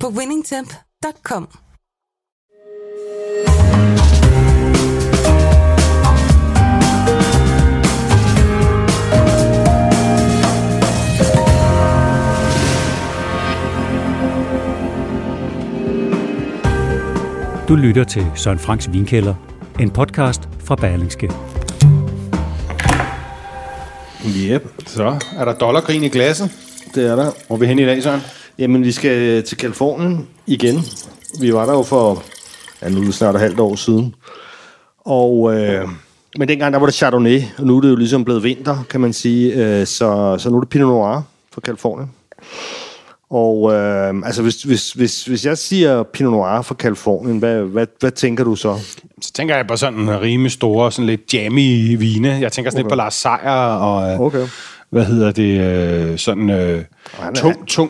på winningtemp.com. Du lytter til Søren Franks vinkælder, en podcast fra Berlingske. Jep, så er der dollargrin i glasset. Det er der. Hvor er vi hen i dag, Søren? Jamen, vi skal til Kalifornien igen. Vi var der jo for nu snart halvt år siden. Men dengang der var det Chardonnay, og nu er det jo ligesom blevet vinter, kan man sige. Så nu er det Pinot Noir fra Kalifornien. Og altså hvis jeg siger Pinot Noir fra Kalifornien, hvad tænker du så? Så tænker jeg på sådan en rimelig store, sådan lidt jammy vine. Jeg tænker sådan lidt på Lars Seier og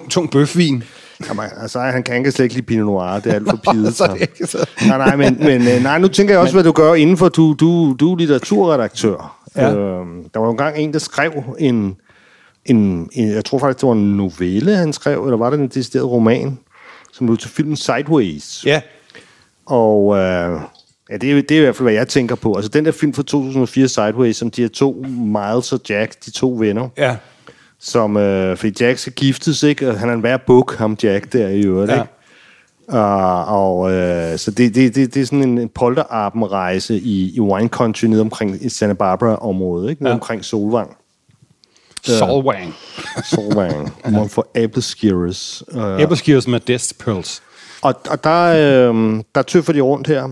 tung bøfvin. Jamen, altså, han kan ikke slet ikke lide Pinot Noir, det er alt for pidet. Nej, nu tænker jeg også, hvad du gør inden for, du er litteraturredaktør. Ja. Der var jo engang en, der skrev en, jeg tror faktisk, det var en novelle, han skrev, eller var det en decideret roman, som blev til filmen Sideways. Ja. Og det er i hvert fald, hvad jeg tænker på. Altså, den der film fra 2004, Sideways, som de her to, Miles og Jack, de to venner. Ja. Som, fordi Jack skal giftes, ikke? Og han er en værre buk, ham Jack der i øvrigt, ja. Ikke? Så det er sådan en polterapenrejse i wine country nede omkring i Santa Barbara-området, ikke? Nede omkring Solvang. Solvang. Man får æbleskirres. Æbleskirres med death pearls. Og der tøffer de rundt her,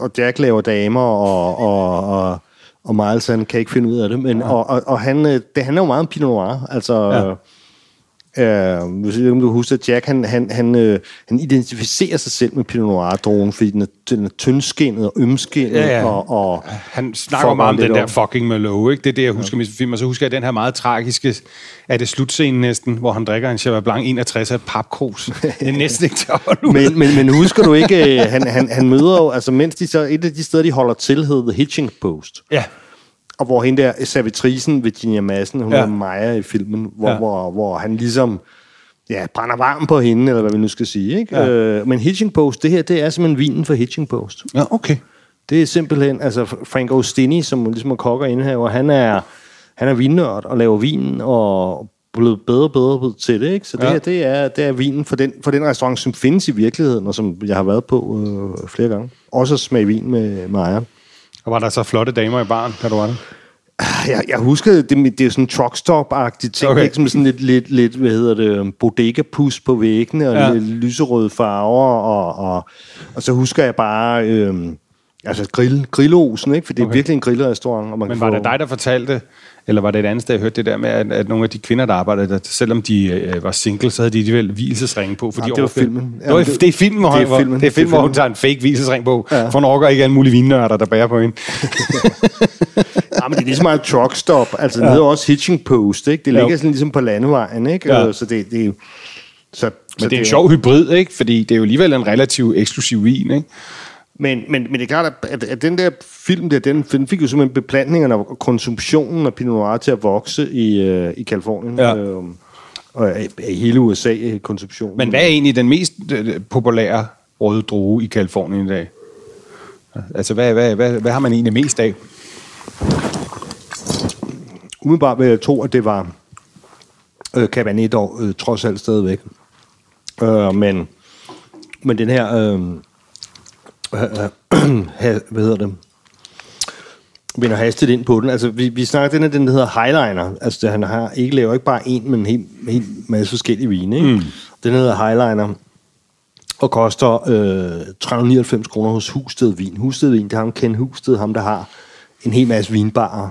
og Jack laver damer, og Miles, han kan ikke finde ud af det. Men, og han, det handler jo meget om Pinot Noir. Altså, hvis du husker, at Jack, han identificerer sig selv med Pinot Noir-dronen, fordi den er tyndskinnet og ømskinnet. Ja. Og han snakker meget om den der fucking Merlot, ikke? Det er det, jeg husker i min film. Og så husker jeg den her meget tragiske, at det slutscenen næsten, hvor han drikker en Cheval Blanc 61 af et papkrus. Det er næsten ikke til at holde ud. Men husker du ikke, han møder jo, altså mens de så, et af de steder, de holder til, hedder Hitching Post. Ja. Og hvor hende der servitrisen, Virginia Madsen, hun er Maja i filmen, hvor han ligesom brænder varm på hende, eller hvad vi nu skal sige. Ikke? Ja. Men Hitching Post, det her, det er simpelthen vinen for Hitching Post. Ja, okay. Det er simpelthen, altså Frank Ostini, som ligesom er kokker inde her, og han er vinnørd og laver vinen, og blevet bedre til det, ikke? Så det her, det er vinen for den restaurant, som findes i virkeligheden, og som jeg har været på flere gange. Også at smage vin med Maja. Og var der så flotte damer i baren, da du var der? Jeg husker, det er jo sådan en truckstop-agtig ting, okay. Ikke? Som sådan lidt hvad hedder det, bodega-pus på væggene, og lyserøde farver, og så husker jeg bare, altså grillosen, ikke? For det er virkelig en grillrestaurant. Og men var det dig, der fortalte, eller var det et andet sted, jeg hørte det der med, at nogle af de kvinder, der arbejdede der, selvom de var single, så havde de vel hvilesesringe på? For det var filmen. Det er filmen, hvor hun tager en fake hvilesesring på, for hun orker ikke alle mulige vinnørder, der bærer på hende. Ja, men det er ligesom meget truckstop. Altså, det hedder også Hitching Post, ikke? Det ligger sådan ligesom på landevejen, ikke? Ja. Så det er jo... Men det er en sjov hybrid, ikke? Fordi det er jo alligevel en relativ eksklusiv vin, ikke? Men det er klart, at den der film der, den fik jo simpelthen beplantningerne og konsumtionen af Pinot Noir til at vokse i Kalifornien. Ja. Og i hele USA, konsumtionen. Men hvad er egentlig den mest populære røde drue i Kalifornien i dag? Altså, hvad har man egentlig mest af? Umiddelbart vil jeg tro, at det var Cabernet dog, trods alt stadigvæk. Men den her... hvad hedder det? Vinder hastigt ind på den. Altså, vi snakker den her, den der hedder Highliner. Altså, han har ikke bare en, men en masse forskellige vine, ikke? Mm. Den hedder Highliner og koster 399 kroner hos Husted Vin. Husted Vin, det er ham Ken Husted, ham der har en hel masse vinbarer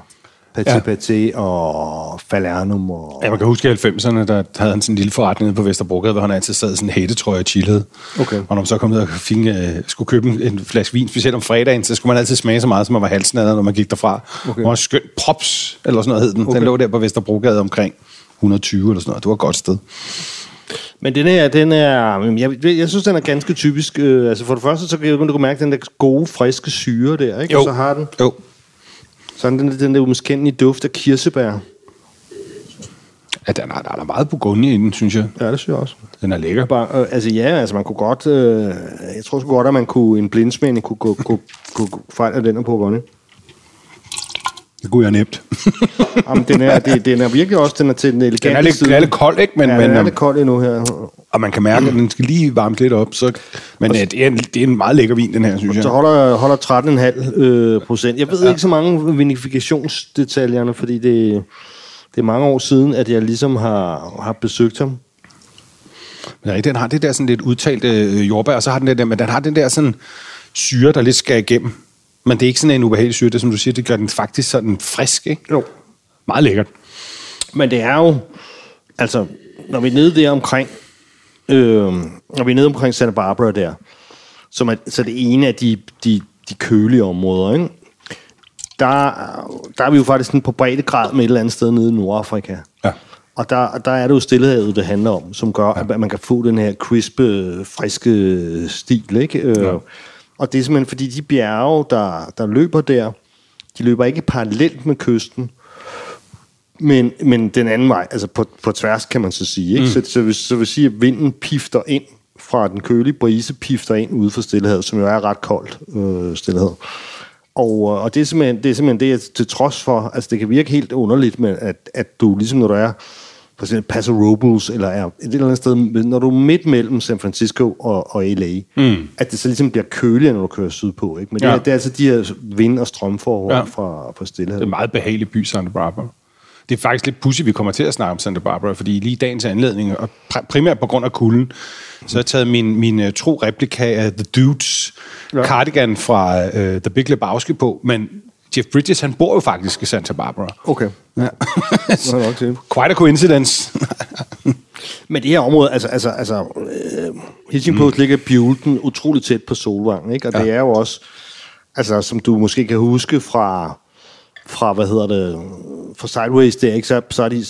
Paté og Falernum. Og... Ja, man kan huske i 90'erne, der havde han sådan en lille forretning på Vesterbrogade, hvor han altid sad sådan en hættetrøje og chillede. Okay. Og når man så kom ned og skulle købe en flaske vin, specielt om fredagen, så skulle man altid smage så meget, som man var halsnadret, når man gik derfra. Okay. Og en skøn props, eller sådan noget hed den. Okay. Den lå der på Vesterbrogade omkring 120 eller sådan noget. Det var et godt sted. Men den er jeg synes, den er ganske typisk. Altså for det første, så kan du mærke den der gode, friske syre der, ikke? Jo. Og så har den... Jo. Sådan den der umiskendelige duft af kirsebær. Ja, der er meget Burgundy i den, synes jeg. Ja, det synes jeg også. Den er lækker. Bare, man kunne godt... jeg tror sgu godt, at man kunne en blindsmænd kunne fejle den her Burgundy. Det kunne jeg nemt. Jamen, den er virkelig også den er til den elegante side. Den er lidt kold, ikke? Men, ja, den er lidt kold endnu her. Og man kan mærke, at den skal lige varmes lidt op. Så, men det er en meget lækker vin, den her, synes jeg. Så holder 13,5 procent. Jeg ved ikke så mange vinifikationsdetaljerne, fordi det er mange år siden, at jeg ligesom har besøgt ham. Men ja, den har det der sådan lidt udtalt jordbær, og så har den der, men den har den der sådan syre, der lidt skal igennem. Men det er ikke sådan en ubehagelig syre, det som du siger, det gør den faktisk sådan frisk, ikke? Jo. Meget lækkert. Men det er jo, altså, når vi er nede der omkring, Santa Barbara der, som er så det ene af de kølige områder, ikke? Der er vi jo faktisk sådan på breddegrad med et eller andet sted nede i Nordafrika. Ja. Og der er det jo Stillehavet, det handler om, som gør, at man kan få den her crisp, friske stil, ikke? Ja. Og det er simpelthen, fordi de bjerge, der løber der, de løber ikke parallelt med kysten, men den anden vej, altså på tværs, kan man så sige. Ikke? Mm. Så vil sige, at vinden pifter ind fra den kølige brise, pifter ind ude for Stillehavet, som jo er ret koldt Stillehavet. Og det er simpelthen det, at til trods for, altså det kan virke helt underligt, men at du ligesom, når du er for eksempel Paso Robles, eller er et eller andet sted, når du er midt mellem San Francisco og LA, at det så ligesom bliver køligere, når du kører sydpå, ikke? Men det er altså de her vind- og strømforhold fra Stillehavet. Det er en meget behagelig by, Santa Barbara. Det er faktisk lidt pudsigt, vi kommer til at snakke om Santa Barbara, fordi lige i dagens anledning, og primært på grund af kulden, så har jeg taget min tro replika af The Dudes cardigan fra The Big Lebowski på, men Jeff Bridges, han bor jo faktisk i Santa Barbara. Okay. Ja. Quite a coincidence. Men det her område, Hitching Post ligger Buellton utroligt tæt på Solvang, ikke? Og det er jo også, altså som du måske kan huske fra fra Sideways, det er ikke så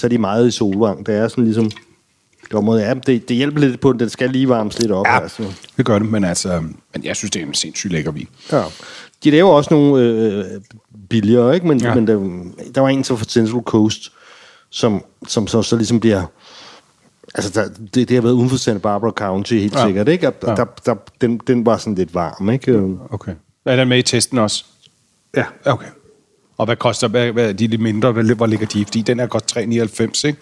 er de meget i Solvang. Det er sådan ligesom det område, det hjælper lidt på, den skal lige varmes lidt op. Ja, altså. Det gør det, men jeg synes, det er en sindssygt lækker vin. Ja. De laver også nogle billigere, ikke? Men der var en så fra Central Coast, som så ligesom bliver... Altså, det har været uden for Santa Barbara County, helt sikkert, ikke? Den var sådan lidt varm, ikke? Okay. Er den med i testen også? Ja. Okay. Og hvad koster... Hvad er de lidt mindre? Hvor ligger de? Fordi den er godt 3,99, ikke?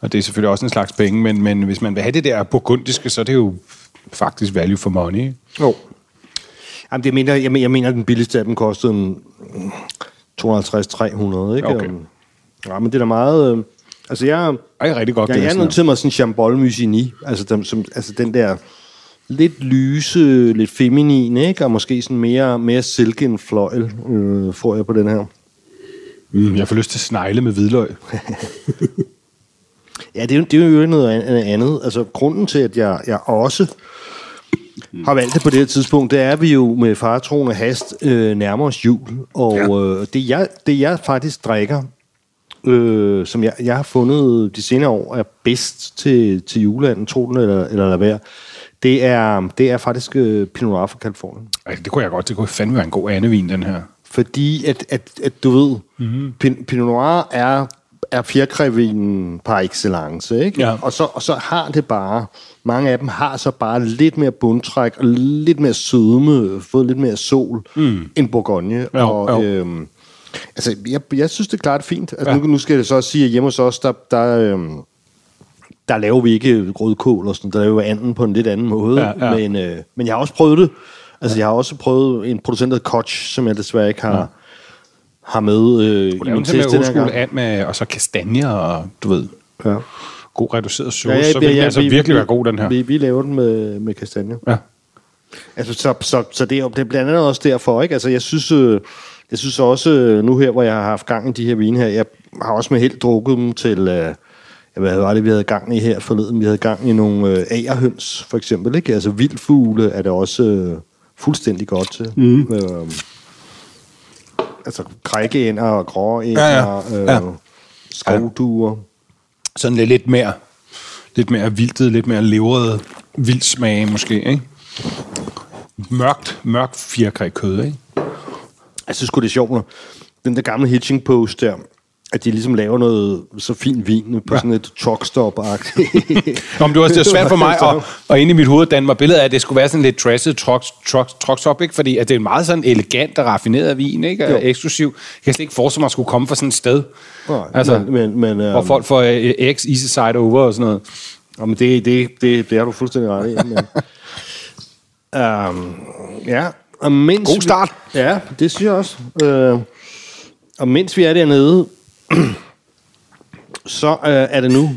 Og det er selvfølgelig også en slags penge, men hvis man vil have det der burgundiske, så er det jo faktisk value for money. Jo. Jamen, jeg mener, at den billigste af dem kostede 250-300, ikke? Okay. Ja, men det er da meget... Altså, jeg... Ej, rigtig godt. Jeg noterede mig sådan Chambolle-Musigny. Altså, den der lidt lyse, lidt feminin, ikke? Og måske sådan mere silken fløjl, får jeg på den her. Jeg får lyst til at snegle med hvidløg. Ja, det er jo noget andet. Altså, grunden til, at jeg også... har valgt det på det her tidspunkt, det er vi jo med faretron og hast nærmer os jul. Og det jeg faktisk drikker, som jeg har fundet de senere år, er bedst til juleanden, tro den eller lad være, det er faktisk Pinot Noir fra Kalifornien. Ej, det kunne jeg godt. Det kunne fandme være en god andevin, den her. Fordi at du ved, Pinot Noir er fjerkrævinen par excellence, ikke? Ja. Og så har det bare... Mange af dem har så bare lidt mere bundtræk og lidt mere sødme, fået lidt mere sol end Bourgogne. Ja, og, jeg synes, det er klart fint. Altså, nu skal jeg så også sige, at hjemme hos os, der laver vi ikke rødkål og sådan, der laver vi anden på en lidt anden måde. Ja, ja. Men jeg har også prøvet det. Altså, jeg har også prøvet en producent af Koch, som jeg desværre ikke har med i min test den her gang. And med, og så kastanjer og du ved... Ja. God reduceret sauce, så vil den altså virkelig være god, den her. Vi laver den med kastanje. Ja. Altså, så det er blandt andet også derfor, ikke? Altså, jeg synes, Jeg synes også, nu her, hvor jeg har haft gang i de her vine her, jeg har også med held drukket dem til... hvad var det, vi havde gang i her forleden? Vi havde gang i nogle agerhøns, for eksempel. Ikke? Altså vildfugle er det også fuldstændig godt til. Mm. Altså krækkeænder og gråænder, skovduer. Sådan lidt mere vildtet, lidt mere leverede vildsmage måske, ikke? Mørkt fjerkrækød, ikke? Jeg synes sgu, det er sjovt. Den der gamle Hitching Post der, at de ligesom laver noget så fint vin på sådan et truckstop-agtigt. Nå, men det var svært for mig at inde i mit hoved danne mig billedet af, at det skulle være sådan lidt dressed truckstop, ikke? Fordi at det er en meget sådan elegant og raffineret vin, ikke? Og eksklusiv. Jeg kan slet ikke forestille mig at skulle komme fra sådan et sted. Nej, altså, men hvor folk får X, easy side over og sådan noget. Jamen, det er du fuldstændig ret i. God start. Ja, det synes jeg også. Og mens vi er dernede, så er det nu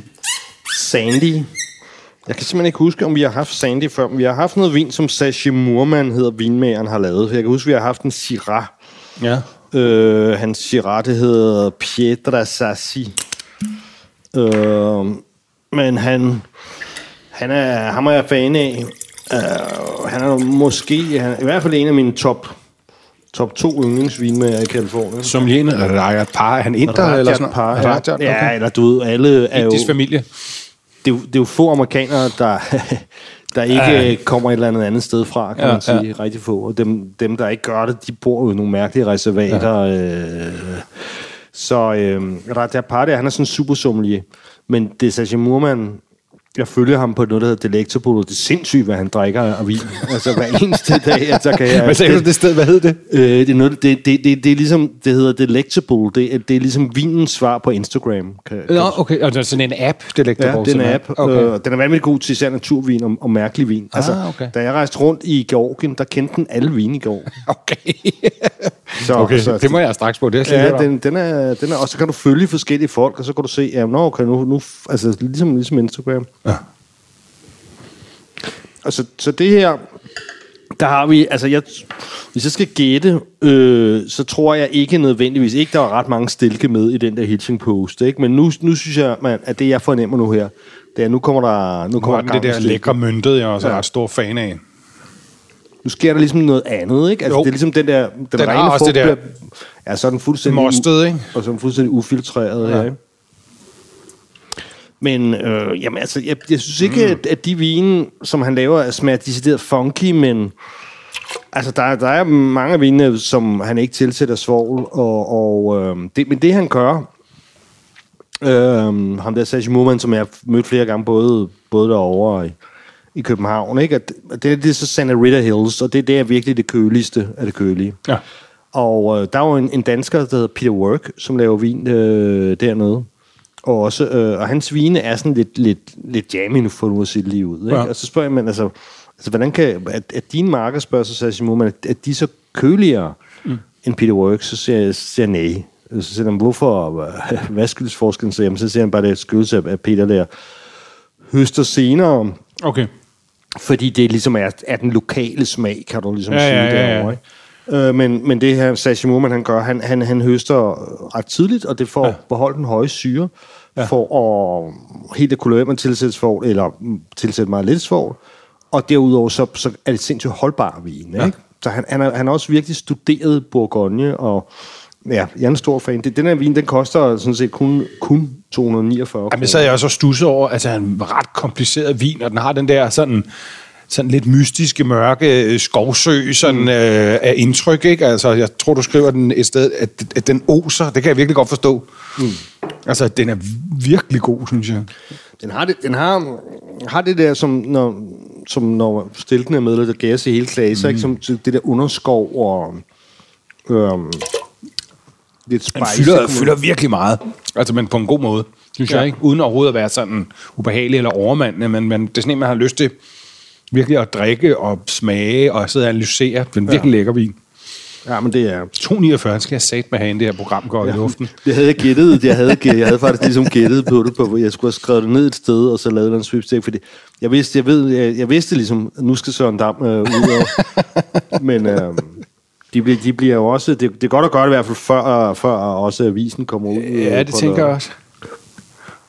Sandy. Jeg kan simpelthen ikke huske, om vi har haft Sandy før. Vi har haft noget vin, som Sashi Murman hedder vinmageren har lavet. Jeg kan huske, vi har haft en Syrah. Ja. Hans Syrah, det hedder Pietra Sassi. Men han er ham er jeg fan af. Han er måske i hvert fald en af mine top 2 yndlingsvinmager i Kalifornien. Som ligner Rajat Par. Han indre eller sådan noget? Rajat Par, ja. Ja, eller du ved, alle er jo... Indisk familie. Det er jo få amerikanere, der ikke kommer et eller andet sted fra, kan man sige. Ja. Rigtig få. Og dem, der ikke gør det, de bor jo i nogle mærkelige reservater. Ja. Rajat Par, han er sådan en super sommelier. Men det er Sashi Murman... Jeg følger ham på noget, der hedder Delectable. Det er sindssygt, hvad han drikker af vin. Altså, hver eneste dag, altså kan jeg... Hvad sagde du det sted? Hvad hed det? Det er ligesom... Det hedder Delectable. Det er ligesom vinens svar på Instagram. Okay. Altså sådan en app, Delectable? Ja, det er en app. Okay. Den er vanvittigt god til især naturvin og mærkelig vin. Altså, okay. Da jeg rejste rundt i Georgien, der kendte den alle vin i Georgien. Okay. Så, det må jeg straks på. Det er den er... Og så kan du følge forskellige folk, og så kan du se... Ja, okay, nu altså, ligesom Instagram... Ja. Altså, så det her, der har vi, altså hvis jeg skal gætte, så tror jeg ikke nødvendigvis, ikke der var ret mange stilke med i den der Hitching Post, ikke? Men nu synes jeg, at det jeg fornemmer nu her, det er, nu kommer der det der lækre myntet, jeg også er ret stor fan af. Nu sker der ligesom noget andet, ikke? Altså, det er ligesom den der, den rene frugt, det der er sådan fuldstændig mostet, ikke? Og sådan fuldstændig ufiltreret, ja. Her, ikke? Men jeg synes ikke, at de vine, som han laver, smager decideret funky, men altså, der er mange vine, som han ikke tilsætter svovl, men det han gør, ham der Sashi Murman, som jeg har mødt flere gange, både derovre og i København, ikke? Det er så Santa Rita Hills, og det er virkelig det køligste af det kølige. Ja. Og der er jo en dansker, der hedder Peter Work, som laver vin dernede. Og også, og hans vine er sådan lidt jammy for nu at se det lige ud, ikke? Ja. Og så spørger man, altså hvordan kan, at dine marker spørger sig, Sashi Murman, at de så køligere end Peter Works, så siger jeg nej. Så siger han, hvorfor, hvad skyldes forskellen? Så siger han bare, det skyldes, at Peter der høster senere. Okay. Fordi det ligesom er den lokale smag, kan du ligesom sige derovre, ikke? Men det her Sashi Murman, han gør, han høster ret tidligt, og det får beholdt den høje syre, for at helt at kunne løbe med tilsætningsford, eller tilsætte meget lidt svovl, og derudover så er det sindssygt holdbar vin, ikke? Så han har også virkelig studeret Bourgogne, og ja, jeg er en stor fan. Den her vin, den koster sådan set kun 249 kroner. Jamen, så er jeg også stusset over, altså han er ret kompliceret vin, og den har den der sådan lidt mystiske, mørke skovsø af indtryk, ikke? Altså, jeg tror, du skriver den et sted, at den oser. Det kan jeg virkelig godt forstå. Mm. Altså, den er virkelig god, synes jeg. Den har det der, som når stilken er med, der gæres i hele klasser, ikke? Som det der underskov og... lidt spice. Den fylder virkelig meget. Altså, men på en god måde, synes jeg, ikke? Uden overhovedet at være sådan ubehagelig eller overmandende, men det er sådan en, man har lyst til... Virkelig at drikke og smage og sidde og analysere. Den virkelig lækker vin. Ja, men det er... 2,49 skal jeg satme have, inden det her program går i luften. Det havde jeg gættet. Jeg havde faktisk ligesom gættet på det, jeg skulle have skrevet det ned et sted, og så lavet en sweepstake, fordi jeg vidste ligesom, nu skal Søren Dam ud over. Men De bliver jo også... Det er godt at gøre det i hvert fald, før også avisen kommer ud. Ja, det tænker jeg også.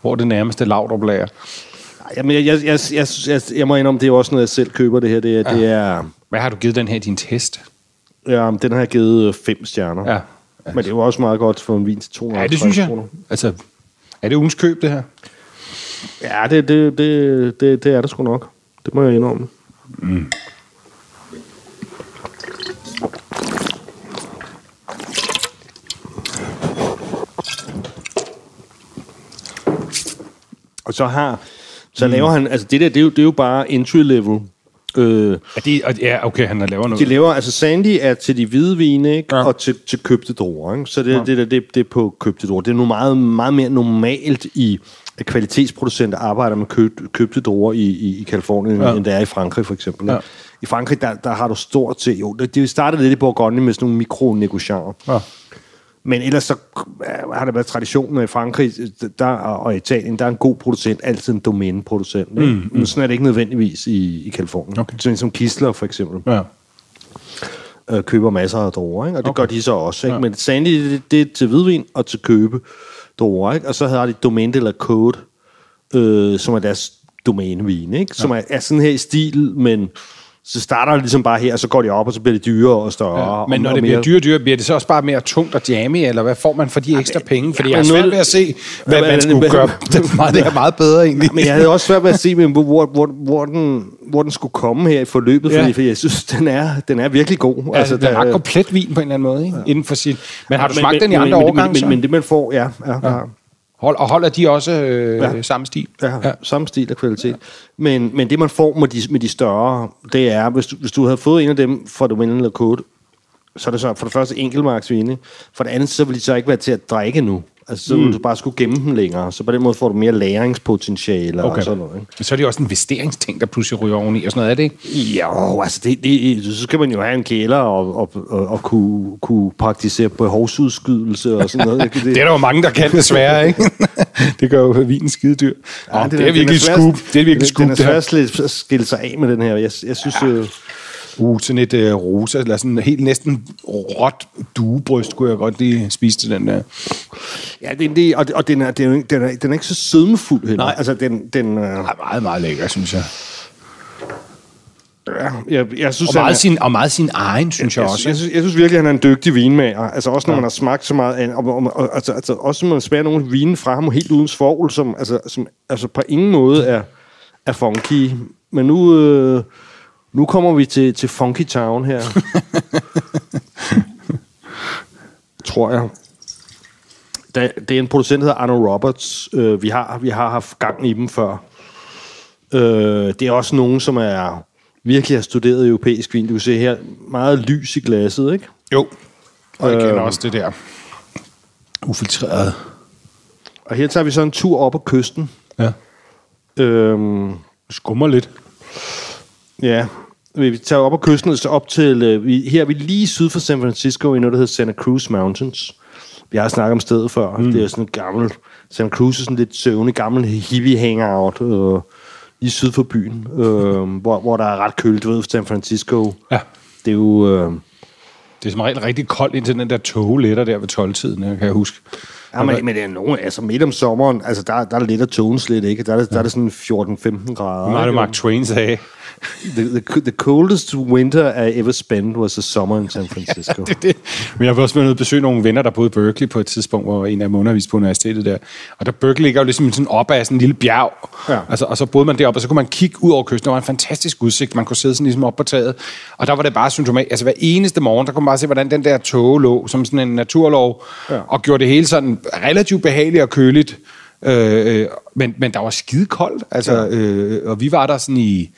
Hvor det nærmeste Laudrup-lager. Jamen, jeg må indrømme, det er også noget, jeg selv køber det her. Det er... Hvad har du givet den her din test? Ja, den har jeg givet 5 stjerner. Ja. Altså. Men det er jo også meget godt for en vin til 200 kroner. Ja, det synes jeg. Altså, er det ugens køb, det her? Ja, det er det sgu nok. Det må jeg indrømme. Mm. Og så laver han, altså det er jo bare entry level. Ja, okay, han laver noget. De laver, altså Sandy er til de hvide vine, ikke? Ja. Og til købte druer, ikke? Så det er på købte druer. Det er nu meget, meget mere normalt i, at kvalitetsproducenter arbejder med købte druer i Kalifornien, end der er i Frankrig for eksempel. Ja. I Frankrig, der har du stort set, jo, det startede lidt i Bourgogne med sådan nogle mikronegociater. Ja. Men ellers så har der været traditionen i Frankrig og Italien, der er en god producent, altid en domæneproducent. Men sådan er det ikke nødvendigvis i Kalifornien. Okay. Sådan som Kistler for eksempel. Ja. Køber masser af druer, ikke? Og det gør de så også. Ikke? Ja. Men Sandy, det er til hvidvin og til købe druer, ikke? Og så har de Domaine de la Côte, som er deres domænevin, ikke? Som er sådan her i stil, men... Så starter det ligesom bare her, og så går de op, og så bliver det dyrere og større. Ja, men når det bliver dyrere, bliver det så også bare mere tungt og jammy, eller hvad får man for de ekstra penge? Fordi jeg har svært ved at se, hvad man skulle gøre. Det er meget bedre egentlig. Ja, men jeg havde også svært ved at se, hvor den skulle komme her i forløbet, for jeg synes, den er virkelig god. Ja, altså, den er ret komplet vin på en eller anden måde, ikke? Ja. Inden for sin... Men har du smagt den i andre årgange? Men det man får, ja. Og holder de også samme stil? Ja, samme stil og kvalitet. Ja. Men det, man får med de større, det er, hvis du havde fået en af dem fra Domaine eller Côte, så er det så for det første enkeltmarksvine. For det andet, så vil de så ikke være til at drikke nu. Altså, så vil du bare skulle gemme dem længere. Så på den måde får du mere læringspotentiale og sådan noget. Ikke? Men så er det også en investeringsting, der pludselig ryger oveni og sådan noget, er det ikke? Jo, altså, så skal man jo have en kælder og kunne praktisere behovsudskydelse og sådan noget. Det er der jo mange, der kan desværre, ikke? Det gør jo vinen skidedyr. Ja, det er virkelig skub. Det er svært at skille sig af med den her. Jeg synes... Ja. Sådan et rosa, eller sådan helt næsten råt duebryst, kunne jeg godt lige spise til den der. Ja, den er ikke så sødmefuld heller. Nej, altså den er meget, meget lækker, synes jeg. Ja, jeg synes, og meget sin egen, synes jeg også. Jeg synes virkelig, han er en dygtig vinmager. Altså også, når man har smagt så meget af, og også, når man smager nogle vine fra ham, helt uden svovl, som på ingen måde er funky. Men nu kommer vi til Funky Town her. Tror jeg. Det er en producent, der hedder Arno Roberts. Vi har haft gang i dem før. Det er også nogen, som er virkelig har studeret europæisk vin. Du kan se her, meget lys i glasset, ikke? Jo, og jeg kender også det der. Ufiltreret. Og her tager vi så en tur op ad kysten. Ja. Skummer lidt. Ja, vi tager op ad kysten, og så op til... her er vi lige syd for San Francisco, i noget, der hedder Santa Cruz Mountains. Vi har snakket om stedet før. Det er sådan et gammelt... Santa Cruz er sådan lidt søvnig, gammel hippie-hangout lige syd for byen, hvor der er ret køligt, ved San Francisco. Ja. Det er jo... det er som regel rigtig koldt indtil den der togeletter der ved 12-tiden, kan jeg huske. Ja, men det er nogen, altså midt om sommeren, altså der er lidt af togen slet, ikke? Der er det sådan 14-15 grader. Meget Mark Twain sagde. The coldest winter I ever spent was a summer in San Francisco. Ja, det. Men jeg var også med at besøge nogle venner, der boede i Berkeley på et tidspunkt, hvor en af dem underviste på universitetet der. Og der Berkeley ligger jo ligesom sådan op af sådan en lille bjerg. Ja. Altså, og så boede man deroppe, og så kunne man kigge ud over kysten. Der var en fantastisk udsigt. Man kunne sidde sådan ligesom op på taget. Og der var det bare symptomatisk. Altså hver eneste morgen, der kunne man bare se, hvordan den der tåge lå som sådan en naturlov, og gjorde det hele sådan relativt behageligt og køligt. Men der var skide koldt. Altså, og vi var der sådan i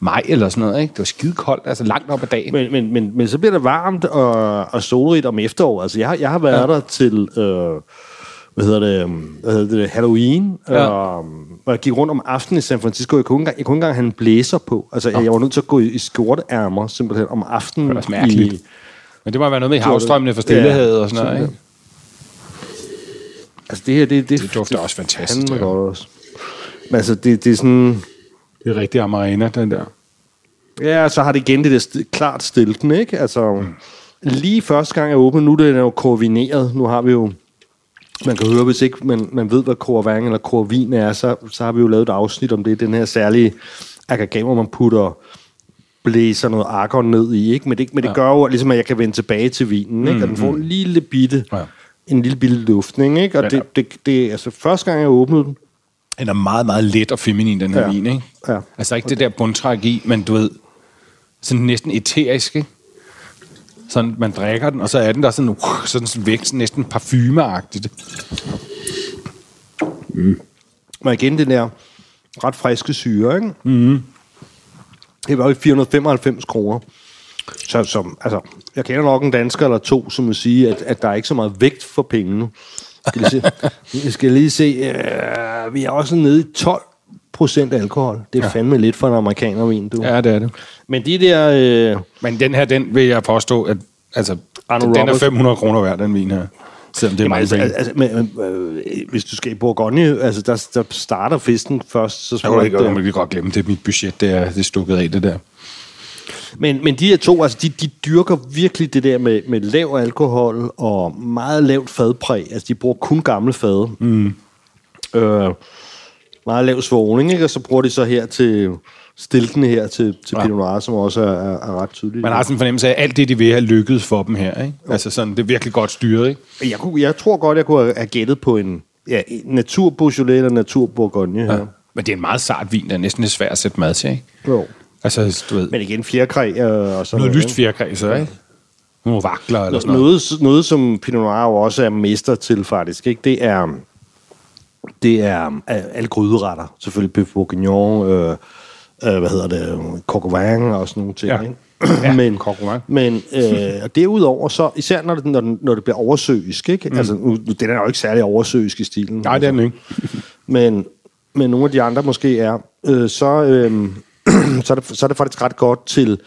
maj eller sådan noget, ikke? Det var skidekoldt, altså langt op ad dagen. Men så bliver det varmt og solrigt om efteråret. Altså jeg har været der til hvad hedder det Halloween, og jeg gik rundt om aftenen i San Francisco. Jeg kunne ikke engang have en blæser på. Altså jeg var nødt til at gå i skjorteærmer simpelthen om aftenen. Det var mærkeligt. Men det må være noget med havstrømmene for stillehavet og sådan noget, ikke? Altså det her det dufter også fantastisk. Det godt også. Men altså det er sådan. Det er rigtig Amarena, den der. Ja, så har det igen det der klart stilten, ikke? Altså, lige første gang er åbnet. Nu er den jo korvineret. Nu har vi jo... Man kan høre, hvis ikke man ved, hvad korvang eller korvin er, så har vi jo lavet et afsnit om det. Den her særlige agave, hvor man putter... blæser noget argon ned i, ikke? Men det gør jo, ligesom, at jeg kan vende tilbage til vinen, ikke? Og den får en lille bitte, en lille bitte luftning, ikke? Og det altså første gang jeg åbnede den. Den er meget, meget let og feminin, den her vin, ikke? Ja. Altså ikke det der bundtræk i, men du ved, sådan næsten eterisk, ikke? Sådan, man drikker den, og så er den der sådan, sådan vægt, sådan næsten parfumeagtigt. Mm. Og igen den der ret friske syre, ikke? Mm. Det var jo 495 kroner. Så som, altså, jeg kender nok en dansker eller to, som vil sige, at der er ikke så meget vægt for pengene. Jeg skal lige se. Vi er også nede i 12% alkohol. Det er fandme lidt for en amerikanervin, du. Ja, det er det. Men de der... Men den her, den vil jeg påstå, at altså, den er 500 kroner værd, den vin her. Selvom det er meget penge. Men hvis du skal i Bourgogne, altså der starter festen først, så skal jeg kan godt glemme, det er mit budget, det er stukket af, det der. Men de her to, altså de dyrker virkelig det der med lav alkohol og meget lavt fadpræg. Altså de bruger kun gamle fade. Mm. Meget lav svogning, ikke? Og så bruger de så her til... stiltene her til Pinot Noir, som også er ret tydeligt. Man har sådan en fornemmelse af, at alt det, de vil have lykkedes for dem her, ikke? Okay. Altså sådan, det er virkelig godt styret, ikke? Jeg tror godt, jeg kunne have gættet på en naturbourgeois eller naturbourgogne her. Ja. Men det er en meget sart vin, der er næsten svært at sætte mad til, ikke? Jo. Altså, du ved... Men igen, fjerkræ og sådan noget. Lyst fjerkræ, så, ikke? Nogle vakler eller sådan noget. Noget, som Pinot Noir også er mester til, faktisk, ikke? Det er alle gryderetter. Selvfølgelig bøf bourguignon, K.K. Wine og sådan nogle ting, ikke? Men derudover så, især når det bliver oversøisk, ikke? Mm. Altså, den er jo ikke særlig oversøisk i stilen. Nej, det er den ikke. men nogle af de andre måske er, så er det faktisk ret godt til,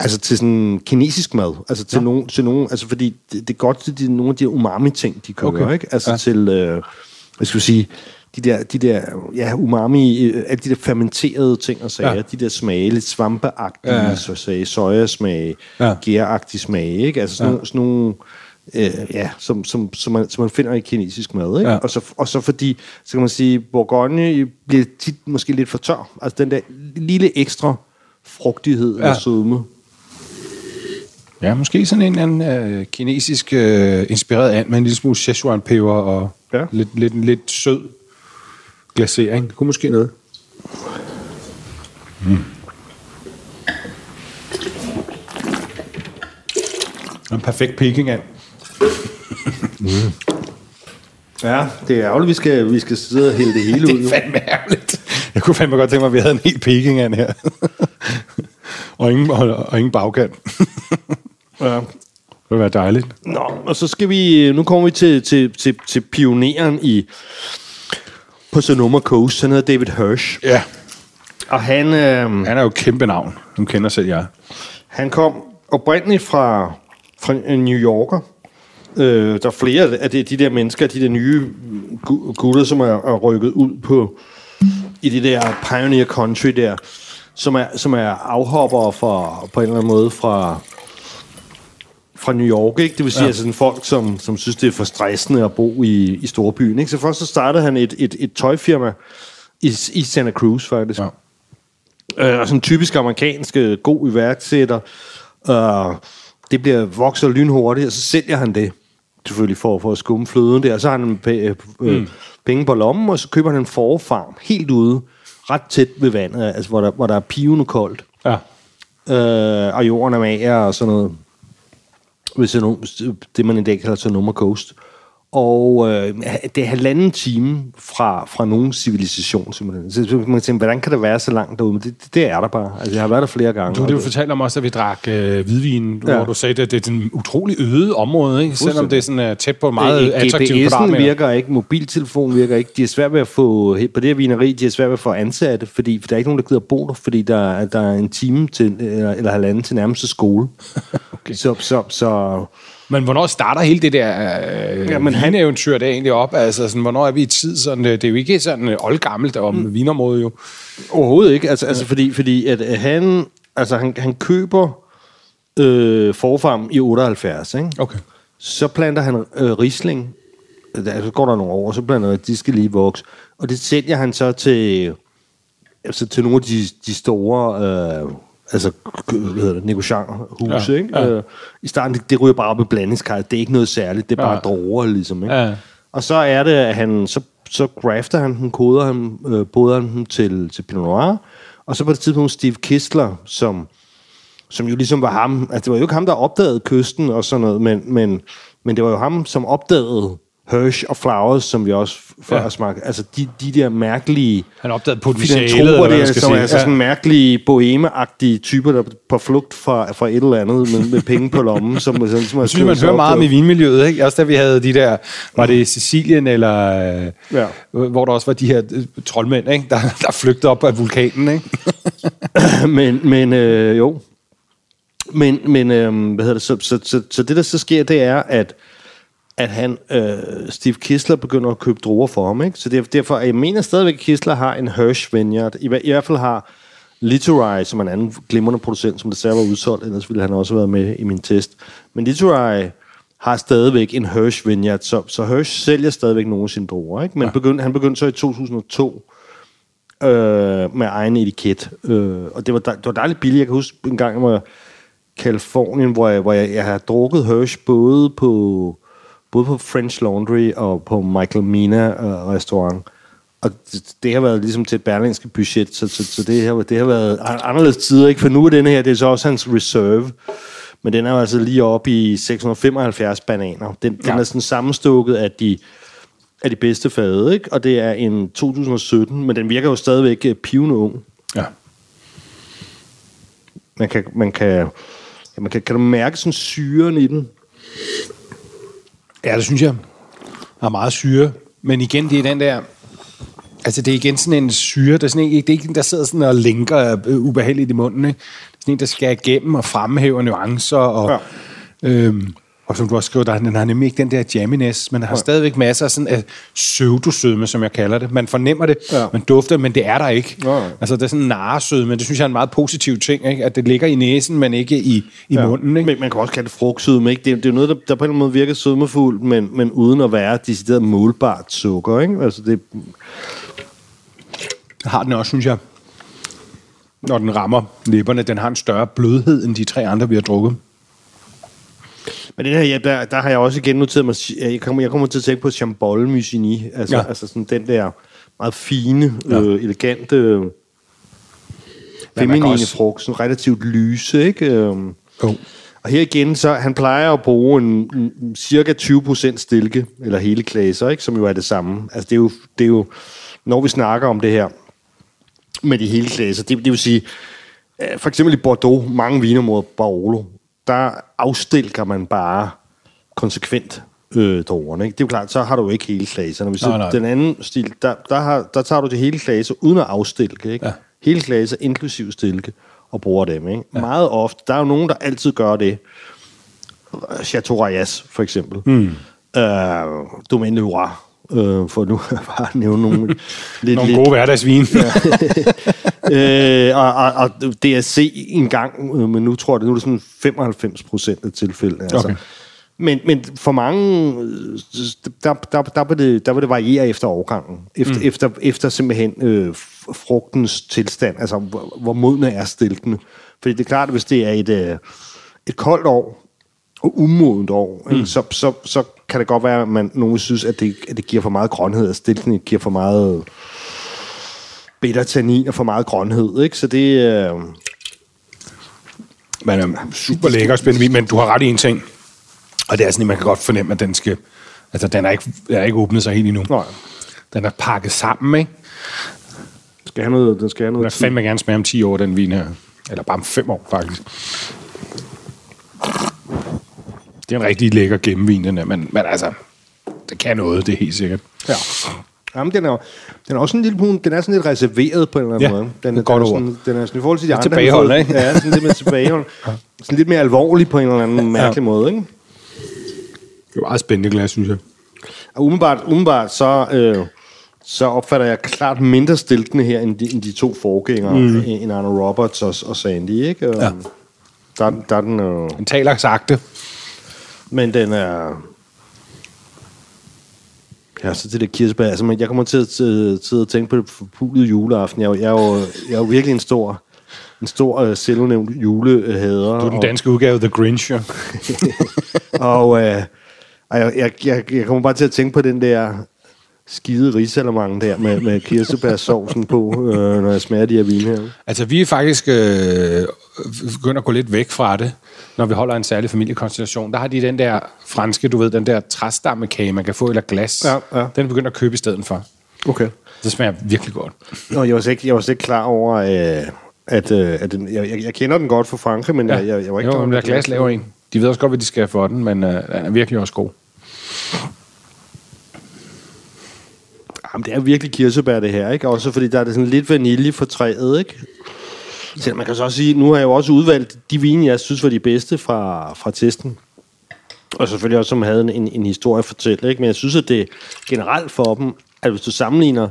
altså til sådan kinesisk mad, altså til nogen, altså fordi det er godt til nogle af de umami-ting, de kører, ikke? Altså til, hvad skal jeg sige... De der umami, alle de der fermenterede ting og sager, de der smage, lidt svampeagtige, så sagde, sojasmage, gæragtige smage, ikke? Altså sådan nogle, som man finder i kinesisk mad, ikke? Ja. Og så fordi, så kan man sige, Bourgogne bliver tit måske lidt for tør. Altså den der lille ekstra frugtighed og sødme. Ja, måske sådan en anden kinesisk inspireret and med en lille smule Szechuan-peber og lidt sød glasering. Det kunne måske noget. Mm. En perfekt peking af. Mm. Ja, det er ærgerligt, vi skal sidde og hælde det hele ud. Det er fandme ærgerligt. Jeg kunne fandme godt tænke mig, at vi havde en helt peking af her. og ingen bagkant. Ja. Det vil være dejligt. Nå, og så skal vi... Nu kommer vi til pioneren på Sonoma Coast, han hedder David Hersh. Ja. Og han er jo kæmpe navn. Han kender selv jeg. Han kom oprindeligt fra New Yorker. Der er flere af de der mennesker, de der nye gutter, som er rykket ud på i det der pioneer country der, som er afhoppere fra, på en eller anden måde fra New York, ikke? Det vil sige altså folk, som synes, det er for stressende at bo i storbyen, ikke? Så først så startede han et tøjfirma i Santa Cruz, faktisk. Ja. Og sådan typisk amerikansk god iværksætter. Det bliver vokset lynhurtigt, og så sælger han det. Selvfølgelig for at skumme fløden der. Og så har han penge på lommen, og så køber han en fårefarm helt ude, ret tæt ved vandet, altså hvor der er pivende koldt. Ja. Og jorden er mager og sådan noget. Det man i dag kalder Sonoma Coast. Og det er 1,5 time fra nogen civilisation, simpelthen. Så man kan tænke, hvordan kan der være så langt derude? Men det er der bare. Altså, jeg har været der flere gange. Du fortalte om også, at vi drak hvidvin, hvor du sagde, at det er en utrolig øde område, ikke? Selvom det er sådan, tæt på meget attraktivt. GPS'en virker ikke, mobiltelefonen virker ikke. De er svært ved at få, på det her vineri, de er svært ved at få ansatte, fordi der er ikke nogen, der gider bo der, fordi der er 1 time til, eller 1,5 til nærmest skole. Okay. Så men hvornår starter hele det der vineventyr der egentlig op? Altså, sådan, hvornår er vi i tid? Sådan, det er jo ikke sådan oldgammelt om vinområdet jo. Overhovedet ikke. Altså fordi at han køber forfarm i 78, ikke? Okay. Så planter han Riesling. Så går der nogle år, så planter han, de skal lige vokse. Og det sælger han så til, altså til nogle af de store altså negocianterhuse, ja, ikke? Ja. I starten, det ryger bare op i blandingskaret. Det er ikke noget særligt, det er bare droger, ligesom, ikke? Ja. Og så er det, at han så grafter han dem, koder ham, boder han dem til Pinot Noir. Og så på det tidspunkt Steve Kistler, som jo ligesom var ham, altså det var jo ikke ham, der opdagede kysten og sådan noget, men det var jo ham, som opdagede Hersh og Flowers, som vi også før smagte. Altså de der mærkelige... Han opdagede potentialet, der, som er sådan mærkelige boheme-agtige typer, der på flugt fra et eller andet med penge på lommen, som sådan... Jeg synes, man hører meget om i vinmiljøet, ikke? Også da vi havde de der... Var det Sicilien, eller... Ja. Hvor der også var de her troldmænd, ikke? Der flygtede op af vulkanen, ikke? Jo... Men hvad hedder det, så det der så sker, det er, at han, Steve Kistler, begynder at købe druer for ham, ikke? Så derfor, jeg mener stadigvæk, at Kistler har en Hersh Vineyard, i hvert fald har Littoraj, som en anden glimrende producent, som desværre var udsolgt, ellers ville han også have været med i min test. Men Littoraj har stadigvæk en Hersh Vineyard, så Hersh sælger stadigvæk nogle af sine druer, ikke? Men han begyndte så i 2002... med egen etiket, og det var dejligt billigt. Jeg kan huske en gang, hvor Kalifornien, hvor jeg har drukket Hersh både på French Laundry og på Michael Mina restaurant. Og det har været ligesom til et berlingske budget, så det har været anderledes tider, ikke? For nu er den her, det er så også hans reserve, men den er jo altså lige oppe i 675 bananer. Den er sådan sammenstukket af de bedste fade, ikke? Og det er en 2017, men den virker jo stadigvæk pivende ung. Ja. Kan du mærke sådan syren i den? Ja, det synes jeg. Der er meget syre. Men igen, det er den der... Altså, det er igen sådan en syre, der, sådan en, det er ikke, der sidder sådan og linker ubehageligt i munden, ikke? Det er sådan en, der skærer igennem og fremhæver nuancer. Og, og som du også skriver, den har nemlig ikke den der jamminess, men der har stadigvæk masser af sådan pseudosødme, som jeg kalder det. Man fornemmer det, man dufter, men det er der ikke. Ja. Altså, det er sådan en naresødme, det synes jeg er en meget positiv ting, ikke? At det ligger i næsen, men ikke i munden, ikke? Men man kan også kalde det frugtsødme, ikke? Det er jo noget, der på en eller anden måde virker sødmefuldt, men uden at være decideret målbart sukker, ikke? Altså, det har den også, synes jeg. Når den rammer læberne, den har en større blødhed, end de tre andre, vi har drukket. Men det her, ja, der har jeg også igen noteret mig, jeg kommer til at tænke på Chambolle-Musigny, altså sådan den der meget fine, elegante, feminine frugt, sådan relativt lyse, ikke? Og her igen, så han plejer at bruge en cirka 20% stilke, eller hele klaser, ikke? Som jo er det samme. Altså det er jo når vi snakker om det her med de hele klaser, det vil sige, for eksempel i Bordeaux, mange vinområder, Barolo, der afstilker man bare konsekvent druerne, ikke? Det er jo klart, så har du ikke hele klaser. Når vi ser den anden stil, der tager du det hele klaser uden at afstilke, ikke? Ja. Hele klaser inklusiv stilke og bruger dem, ikke? Ja. Meget ofte. Der er jo nogen, der altid gør det. Chateau Rayas, for eksempel. Domaine de Loire, for nu bare at nævne nogle... nogle gode hverdagsvine. Og DSC en gang, men nu tror jeg, nu er det sådan 95% af tilfældene. Altså. Okay. Men for mange, der vil det variere efter årgangen. Efter simpelthen frugtens tilstand, altså hvor modne er stilkene. Fordi det er klart, at hvis det er et koldt år, og umodent år, så kan det godt være, at nogen synes, at det giver for meget grønhed, at stilkene giver for meget... beta-tannin og for meget grønhed, ikke? Så det er... Man er super lækker og spændende, men du har ret i en ting. Og det er sådan, at man kan godt fornemme, at den skal... Altså, den er ikke åbnet sig helt endnu. Nej. Den er pakket sammen, ikke? Den skal have noget... Den fandme gerne smage om 10 år, den vin her. Eller bare om 5 år, faktisk. Det er en rigtig lækker gennemvin, den her. Men altså, det kan noget, det er helt sikkert. Ja. Jamen, den er også en lille, den er sådan lidt reserveret på en eller anden måde. Den er sådan i forhold til de andre. Tilbageholdende, ikke? Ja, sådan lidt mere tilbageholdende. Sådan lidt mere alvorlig på en eller anden mærkelig måde, ikke? Det er meget spændende glas, synes jeg. Og umiddelbart så opfatter jeg klart mindre stiltende her, end de to forgængere, end Arno Roberts og Sandy, ikke? Ja. Der er den jo... Den taler sagte. Men den er... Ja, så det der kirsebær. Altså, jeg kommer til at tænke på det forpulede juleaften. Jeg er jo virkelig en stor selvnævnt julehader. Du er den danske udgave The Grinch, ja. Og jeg kommer bare til at tænke på den der skide risalamande der med kirsebærsovsen på, når jeg smager de her vine her. Altså, vi er faktisk begyndt at gå lidt væk fra det, når vi holder en særlig familiekonstellation. Der har de den der franske, du ved, den der træstammekage, man kan få, eller glas. Ja. Den begynder at købe i stedet for. Okay. Det smager virkelig godt. Nå, jeg var slet ikke klar over, at den, jeg kender den godt fra Frankrig, men jeg var ikke... Jo, men der glas laver en. De ved også godt, hvad de skal have for den, men den er virkelig også god. Jamen, det er virkelig kirsebær, det her, ikke? Også fordi der er det sådan lidt vanilje for træet, ikke? Selvom man kan så også sige, nu har jeg jo også udvalgt de vine, jeg synes var de bedste fra testen. Og selvfølgelig også, som havde en historie at fortælle, ikke? Men jeg synes, at det generelt for dem, at hvis du sammenligner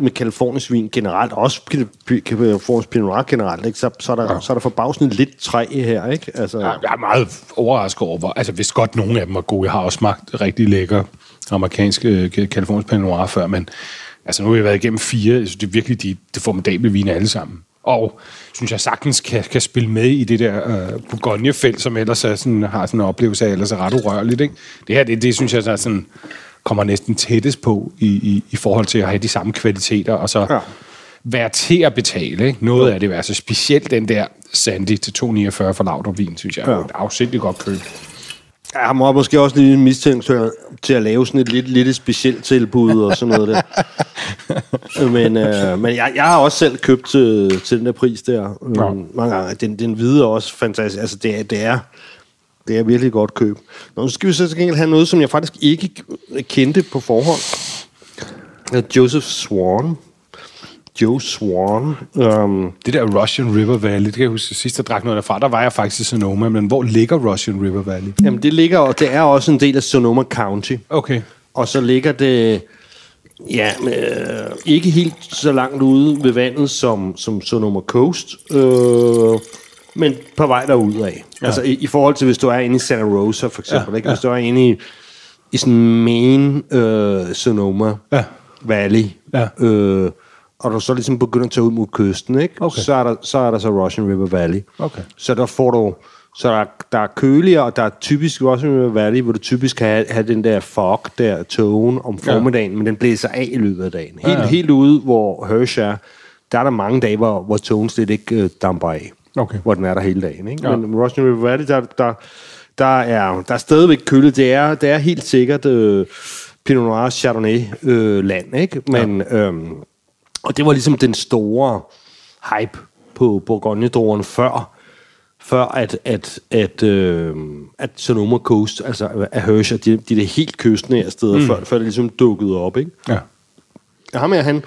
med Kaliforniens vin generelt, også Kaliforniens Pinot Noir generelt, ikke? Så er der forbavsende lidt træ her, ikke? Altså, ja, jeg er meget overrasket over, altså hvis godt nogen af dem var gode. Jeg har også smagt rigtig lækker amerikanske Kaliforniens Pinot Noir før, men altså nu har vi været igennem 4, altså, det er virkelig de formidable viner alle sammen. Og synes jeg sagtens kan spille med i det der Bourgogne-felt, som ellers sådan, har sådan en oplevelse af, ellers er ret urørligt, ikke? Det her, det synes jeg så sådan, kommer næsten tættest på i forhold til at have de samme kvaliteter, og så være til at betale, ikke? Noget af det var så specielt den der Sandy til 249 for Laudervin, synes jeg er et afsindigt godt køb. Ja, han var måske også lidt mistænkt til at lave sådan et lidt specielt tilbud og sådan noget der. Men jeg har også selv købt til den der pris der mange gange. Den hvide er også fantastisk. Altså, det er virkelig godt køb. Nå, nu skal vi så til gengæld have noget, som jeg faktisk ikke kendte på forhånd. Joe Swan. Det der Russian River Valley, det kan jeg huske sidst, jeg drak noget derfra. Der var jeg faktisk i Sonoma, men hvor ligger Russian River Valley? Jamen, det er også en del af Sonoma County. Okay. Og så ligger det, ikke helt så langt ude ved vandet som Sonoma Coast, men på vej derudad. Ja. Altså i forhold til, hvis du er inde i Santa Rosa, for eksempel. Ja. Ikke? Hvis du er inde i sådan main Sonoma Valley, og du så ligesom begynder at tage ud mod kysten, ikke? Okay. Så er der så Russian River Valley. Okay. Så der får du... Så der er køligere, og der er typisk Russian River Valley, hvor du typisk kan have den der fog, der tågen om formiddagen, men den blæser af i løbet af dagen. Helt ude, hvor Hersh er, der er der mange dage, hvor tågen slet ikke damper af. Okay. Hvor den er der hele dagen, ikke? Ja. Men Russian River Valley, der er stadigvæk køligt. Det er helt sikkert Pinot Noir Chardonnay-land, ikke? Men... Ja. Og det var ligesom den store hype på Bourgogne-druerne før at Sonoma Coast, altså at Hersh, de helt kystnære steder, før det ligesom dukkede op, ikke? Ja. Han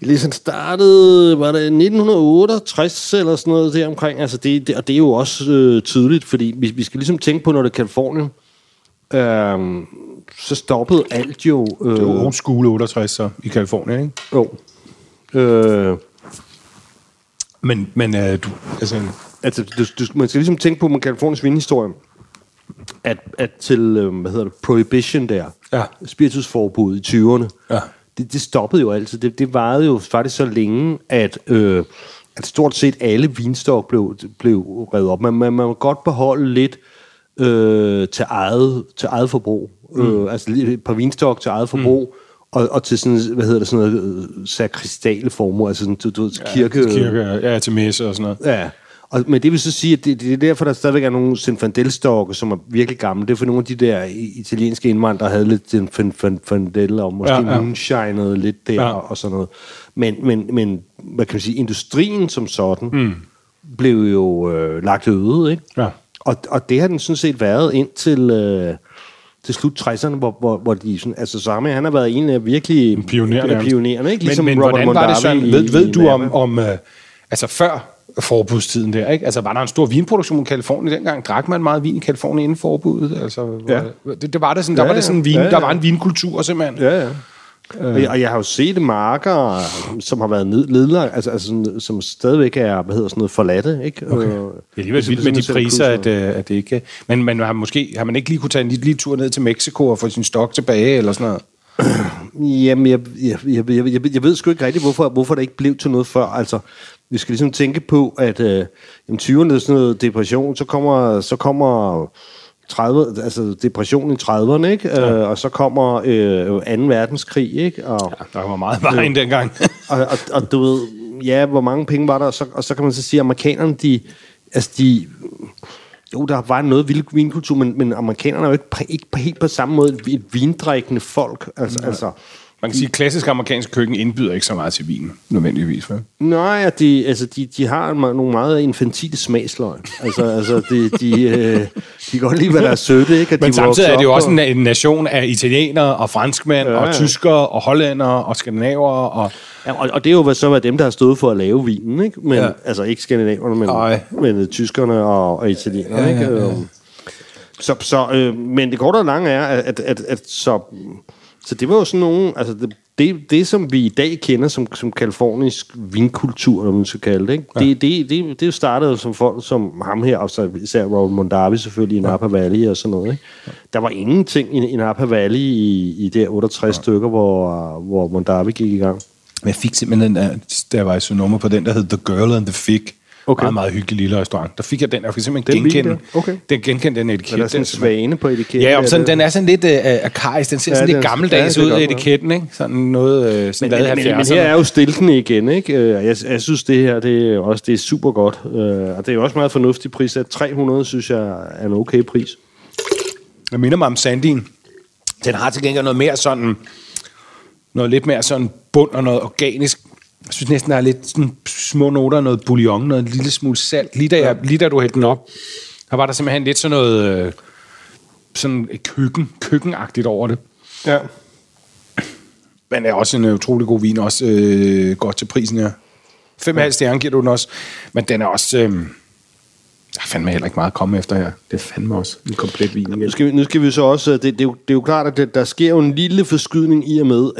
ligesom startede, var det 1968 eller sådan noget der omkring, altså det, og det er jo også tydeligt, fordi vi skal ligesom tænke på, når det er Kalifornien, så stoppede alt jo... Det var old school 68 så, i Kalifornien, ikke? Jo. Men du... Altså, man skal ligesom tænke på med Kaliforniens vinhistorie, at til, Prohibition der, spiritusforbuddet i 20'erne, det stoppede jo altid. Det varede jo faktisk så længe, at stort set alle vinstok blev revet op. Man må godt beholde lidt til eget forbrug. Altså et par vinstok til eget forbrug, og til sådan, sakristale former, altså sådan, du ved, kirke, til messe og sådan noget. Ja, og, men det vil så sige, at det er derfor, der stadigvæk er nogle Zinfandel-stokke, som er virkelig gamle. Det er for nogle af de der italienske indvandrere, havde lidt Zinfandel, og måske moonshinede lidt der, og sådan noget. Men, hvad kan man sige, industrien som sådan, blev jo lagt øde, ikke? Ja. Og det har den sådan set været indtil... til slut 60'erne, hvor de sådan... Altså, Sami, han har været en af virkelig... Pionererne, ikke? Ligesom men hvordan Mondavi var det, Søren? Ved du om altså, før forbudstiden der, ikke? Altså, var der en stor vinproduktion i Kalifornien dengang? Drak man meget vin i Kalifornien inden forbuddet? Altså, det var det sådan... Der var det sådan en vin... Der var en vinkultur, simpelthen. Ja, ja. Og jeg har jo set marker, som har været nedlagt, altså som stadigvæk er, hvad hedder sådan noget, forladte, ikke? Okay. Det er lige vildt med de priser, at det ikke... Men man har måske har man ikke lige kunne tage en lille tur ned til Mexico og få sin stok tilbage, eller sådan noget? Jamen, jeg ved sgu ikke rigtigt, hvorfor det ikke blev til noget før. Altså, vi skal ligesom tænke på, at om 20'erne er sådan noget depression, så kommer 30, altså depressionen i 30'erne, ikke? Ja. Og så kommer 2. verdenskrig, ikke? Og, ja, der var meget vejen dengang. og du ved, ja, hvor mange penge var der? Og så kan man så sige, at amerikanerne, de jo, der var noget vild vinkultur, men amerikanerne er jo ikke helt på samme måde et vindrikkende folk. Altså, man kan sige, at klassisk amerikansk køkken indbyder ikke så meget til vin, nødvendigvis, vel? Nej, de har nogle meget infantile smagsløg. De kan godt lide, hvad der er sødt, ikke? Men samtidig er det jo også en nation af italienere og franskmænd, ja, og tyskere og hollændere og skandinaver. Og det er jo så været dem, der har stået for at lave vinen, ikke? Men, ja. Altså ikke skandinaverne, men tyskerne og italienerne, ja, ikke? Ja, ja. Men det korte og lange er, at det var jo sådan nogle... Altså det som vi i dag kender som kalifornisk vinkultur, når man skal kalde det, ikke? Ja. Det startede som folk som ham her, og så især Robert Mondavi selvfølgelig i Napa Valley og sådan noget, ikke? Ja. Der var ingenting i Napa Valley i der 68 stykker, hvor Mondavi gik i gang. Men jeg fik simpelthen der var i Sonoma på den, der hed The Girl and the Fig. Okay. Meget, meget hyggelig lille restaurant. Der fik jeg den, og jeg fik simpelthen genkende den etikette. Men der er sådan en svane på etiketten. Ja, sådan, den er sådan lidt arkaisk. Den ser sådan lidt gammeldags ud af etiketten, ikke? Sådan noget... Men her er jo stiltene igen, ikke? Jeg synes, det her, det er super godt. Og det er jo også meget fornuftig pris. 300, synes jeg, er en okay pris. Jeg minder mig om Sandin. Den har til gengæld noget mere sådan... Noget lidt mere sådan bund og noget organisk. Jeg synes næsten, der er lidt sådan små noter, noget bouillon, noget en lille smule salt. Lige da du hældte den op, der var der simpelthen lidt sådan noget sådan køkkenagtigt over det. Ja. Men er også en utrolig god vin, også godt til prisen her. 5,5 stjerne giver du den også. Men den er også... Der er fandme heller ikke meget at komme efter her. Det er fandme også en komplet vin. Nu skal vi så også... Det er jo klart, at der sker jo en lille forskydning i og med,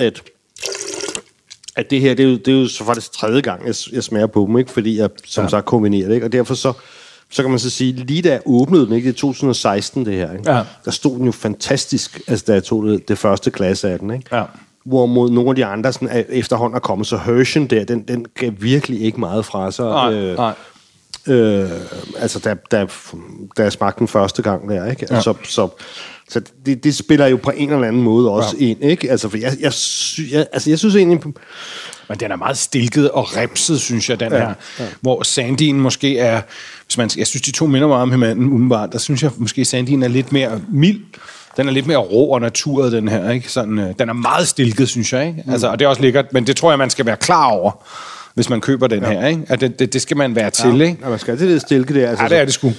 at det her, det er jo så faktisk 3. gang, jeg smager på dem, ikke? Fordi jeg som sagt kombinerer det, ikke? Og derfor så kan man så sige, lige da jeg åbnede den, ikke? Det er 2016, det her, ikke? Ja. Der stod den jo fantastisk, altså da jeg tog det første klasse af den, ikke? Ja. Hvorimod nogle af de andre sådan, efterhånden er kommet, så Hershen der, den gav virkelig ikke meget fra sig. Nej. Altså, da jeg smagte den første gang der, ikke? Ja. Så det spiller jo på en eller anden måde også ind, ikke? Altså, for jeg synes egentlig... Men den er meget stilket og ripset, synes jeg, den her. Ja. Hvor Sandin måske er... Jeg synes, de to minder mig om hinanden udenbart. Der synes jeg måske, Sandin er lidt mere mild. Den er lidt mere rå og naturet, den her, ikke? Sådan, den er meget stilket, synes jeg, ikke? Altså, og det er også lækkert, men det tror jeg, man skal være klar over, hvis man køber den her, ikke? At det skal man være til, ikke? Ja, man skal altid lidt stilke det. Altså, ja, det er det sgu.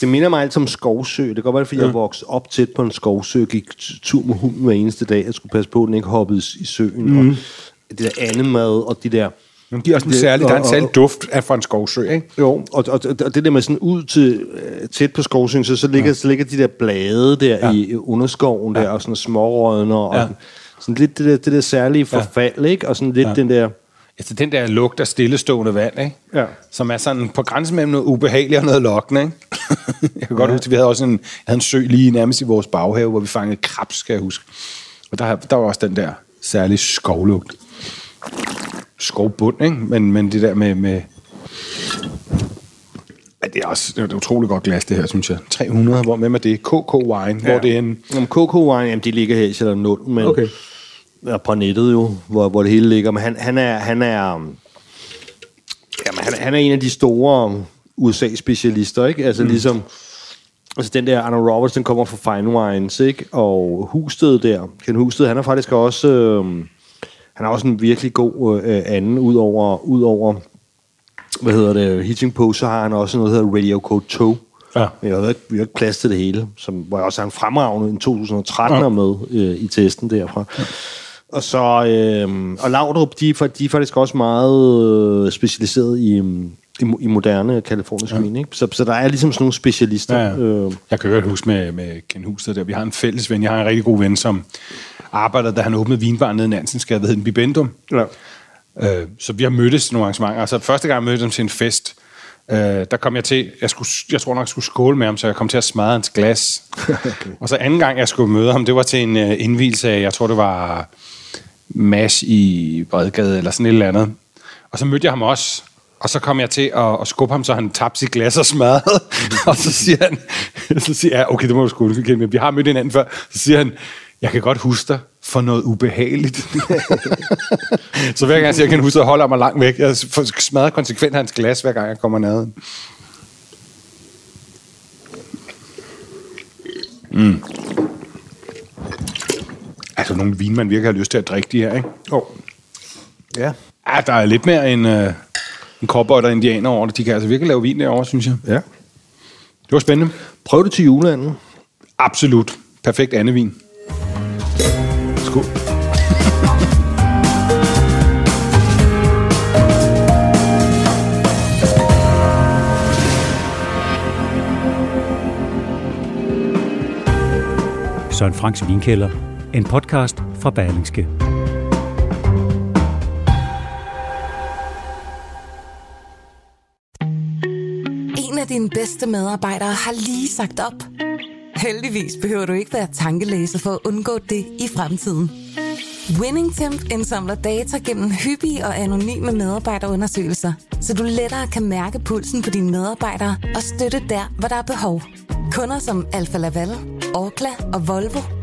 Det minder mig altid om skovsø. Det kan godt være, fordi jeg voksede op tæt på en skovsø, og gik tur med hunden hver eneste dag. Jeg skulle passe på, at den ikke hoppede i søen. Mm. Og det der andemad, og de der... Men giver også en særlig, der er en særlig duft af fra en skovsø, ikke? Jo, og det der med sådan ud til tæt på skovsøen, så ligger de der blade der i underskoven der, og sådan smårødner, og sådan lidt det der særlige forfald, ikke? Og sådan lidt den der... Altså den der lugt af stillestående vand, ikke? Ja. Som er sådan på grænsen mellem noget ubehageligt og noget lokkende, ikke? Jeg kan godt huske, at vi havde også en sø lige nærmest i vores baghave, hvor vi fangede krebs, skal jeg huske. Og der var også den der særlige skovlugt. Skovbund, ikke? Men det der med... Ja, det er et utroligt godt glas, det her, synes jeg. 300, hvor med det? K.K. Wine, hvor det er en... K.K. Wine, jamen de ligger her i Sjælland 0, men... Okay. Er på nettet jo, hvor det hele ligger. Men han er en af de store USA-specialister, ikke? Altså ligesom... Altså den der Arnold Roberts, den kommer fra Fine Wines, ikke? Og Husted der, Ken Husted, han er faktisk også... han har også en virkelig god anden, ud over hvad hedder det, Hitching Post, så har han også noget, der hedder Radio Code 2. Ja. Men jeg har ikke plads til det hele, hvor jeg også har en fremragende en 2013'er med i testen derfra. Ja. Og så og Laudrup, de er faktisk også meget specialiseret i i moderne kalifornisk vin, ikke? Så der er ligesom sådan nogle specialister. Ja, ja. Jeg kan høre et hus med Ken Husted der. Vi har en fælles ven. Jeg har en rigtig god ven, som arbejder, da han åbnede vinbaren nede i Nansensgade, der hed den Bibendum. Ja. Så vi har mødtes nogle arrangementer. Altså første gang mødte dem til en fest. Der kom jeg til, jeg tror nok jeg skulle skåle med ham, så jeg kom til at smadre hans glas. Okay. Og så anden gang jeg skulle møde ham, det var til en indvielse af, jeg tror det var Mads i Bredgade eller sådan et eller andet. Og så mødte jeg ham også. Og så kom jeg til at skubbe ham, så han tabte sit glas og smadrede. Og så siger han, ja, okay, det må du sgu kende med. Vi har mødt hinanden før. Så siger han, jeg kan godt huske dig for noget ubehageligt. Så hver gang jeg siger, jeg kan huske dig, holder mig langt væk. Jeg smadrer konsekvent hans glas, hver gang jeg kommer ned. Mm. Altså, nogle vin, man virkelig har lyst til at drikke de her, ikke? Jo. Oh. Ja. Ja, der er lidt mere en cowboy og indianer over det. De kan altså virkelig lave vin derovre, synes jeg. Ja. Det var spændende. Prøv det til juleanden. Absolut. Perfekt andevin. Skål. Søren Franks vinkælder. En podcast fra Berlingske. Dine bedste medarbejdere har lige sagt op. Heldigvis behøver du ikke være tankelæser for at undgå det i fremtiden. Winningtemp indsamler data gennem hyppige og anonyme medarbejderundersøgelser, så du lettere kan mærke pulsen på dine medarbejdere og støtte der, hvor der er behov. Kunder som Alfa Laval, Orkla og Volvo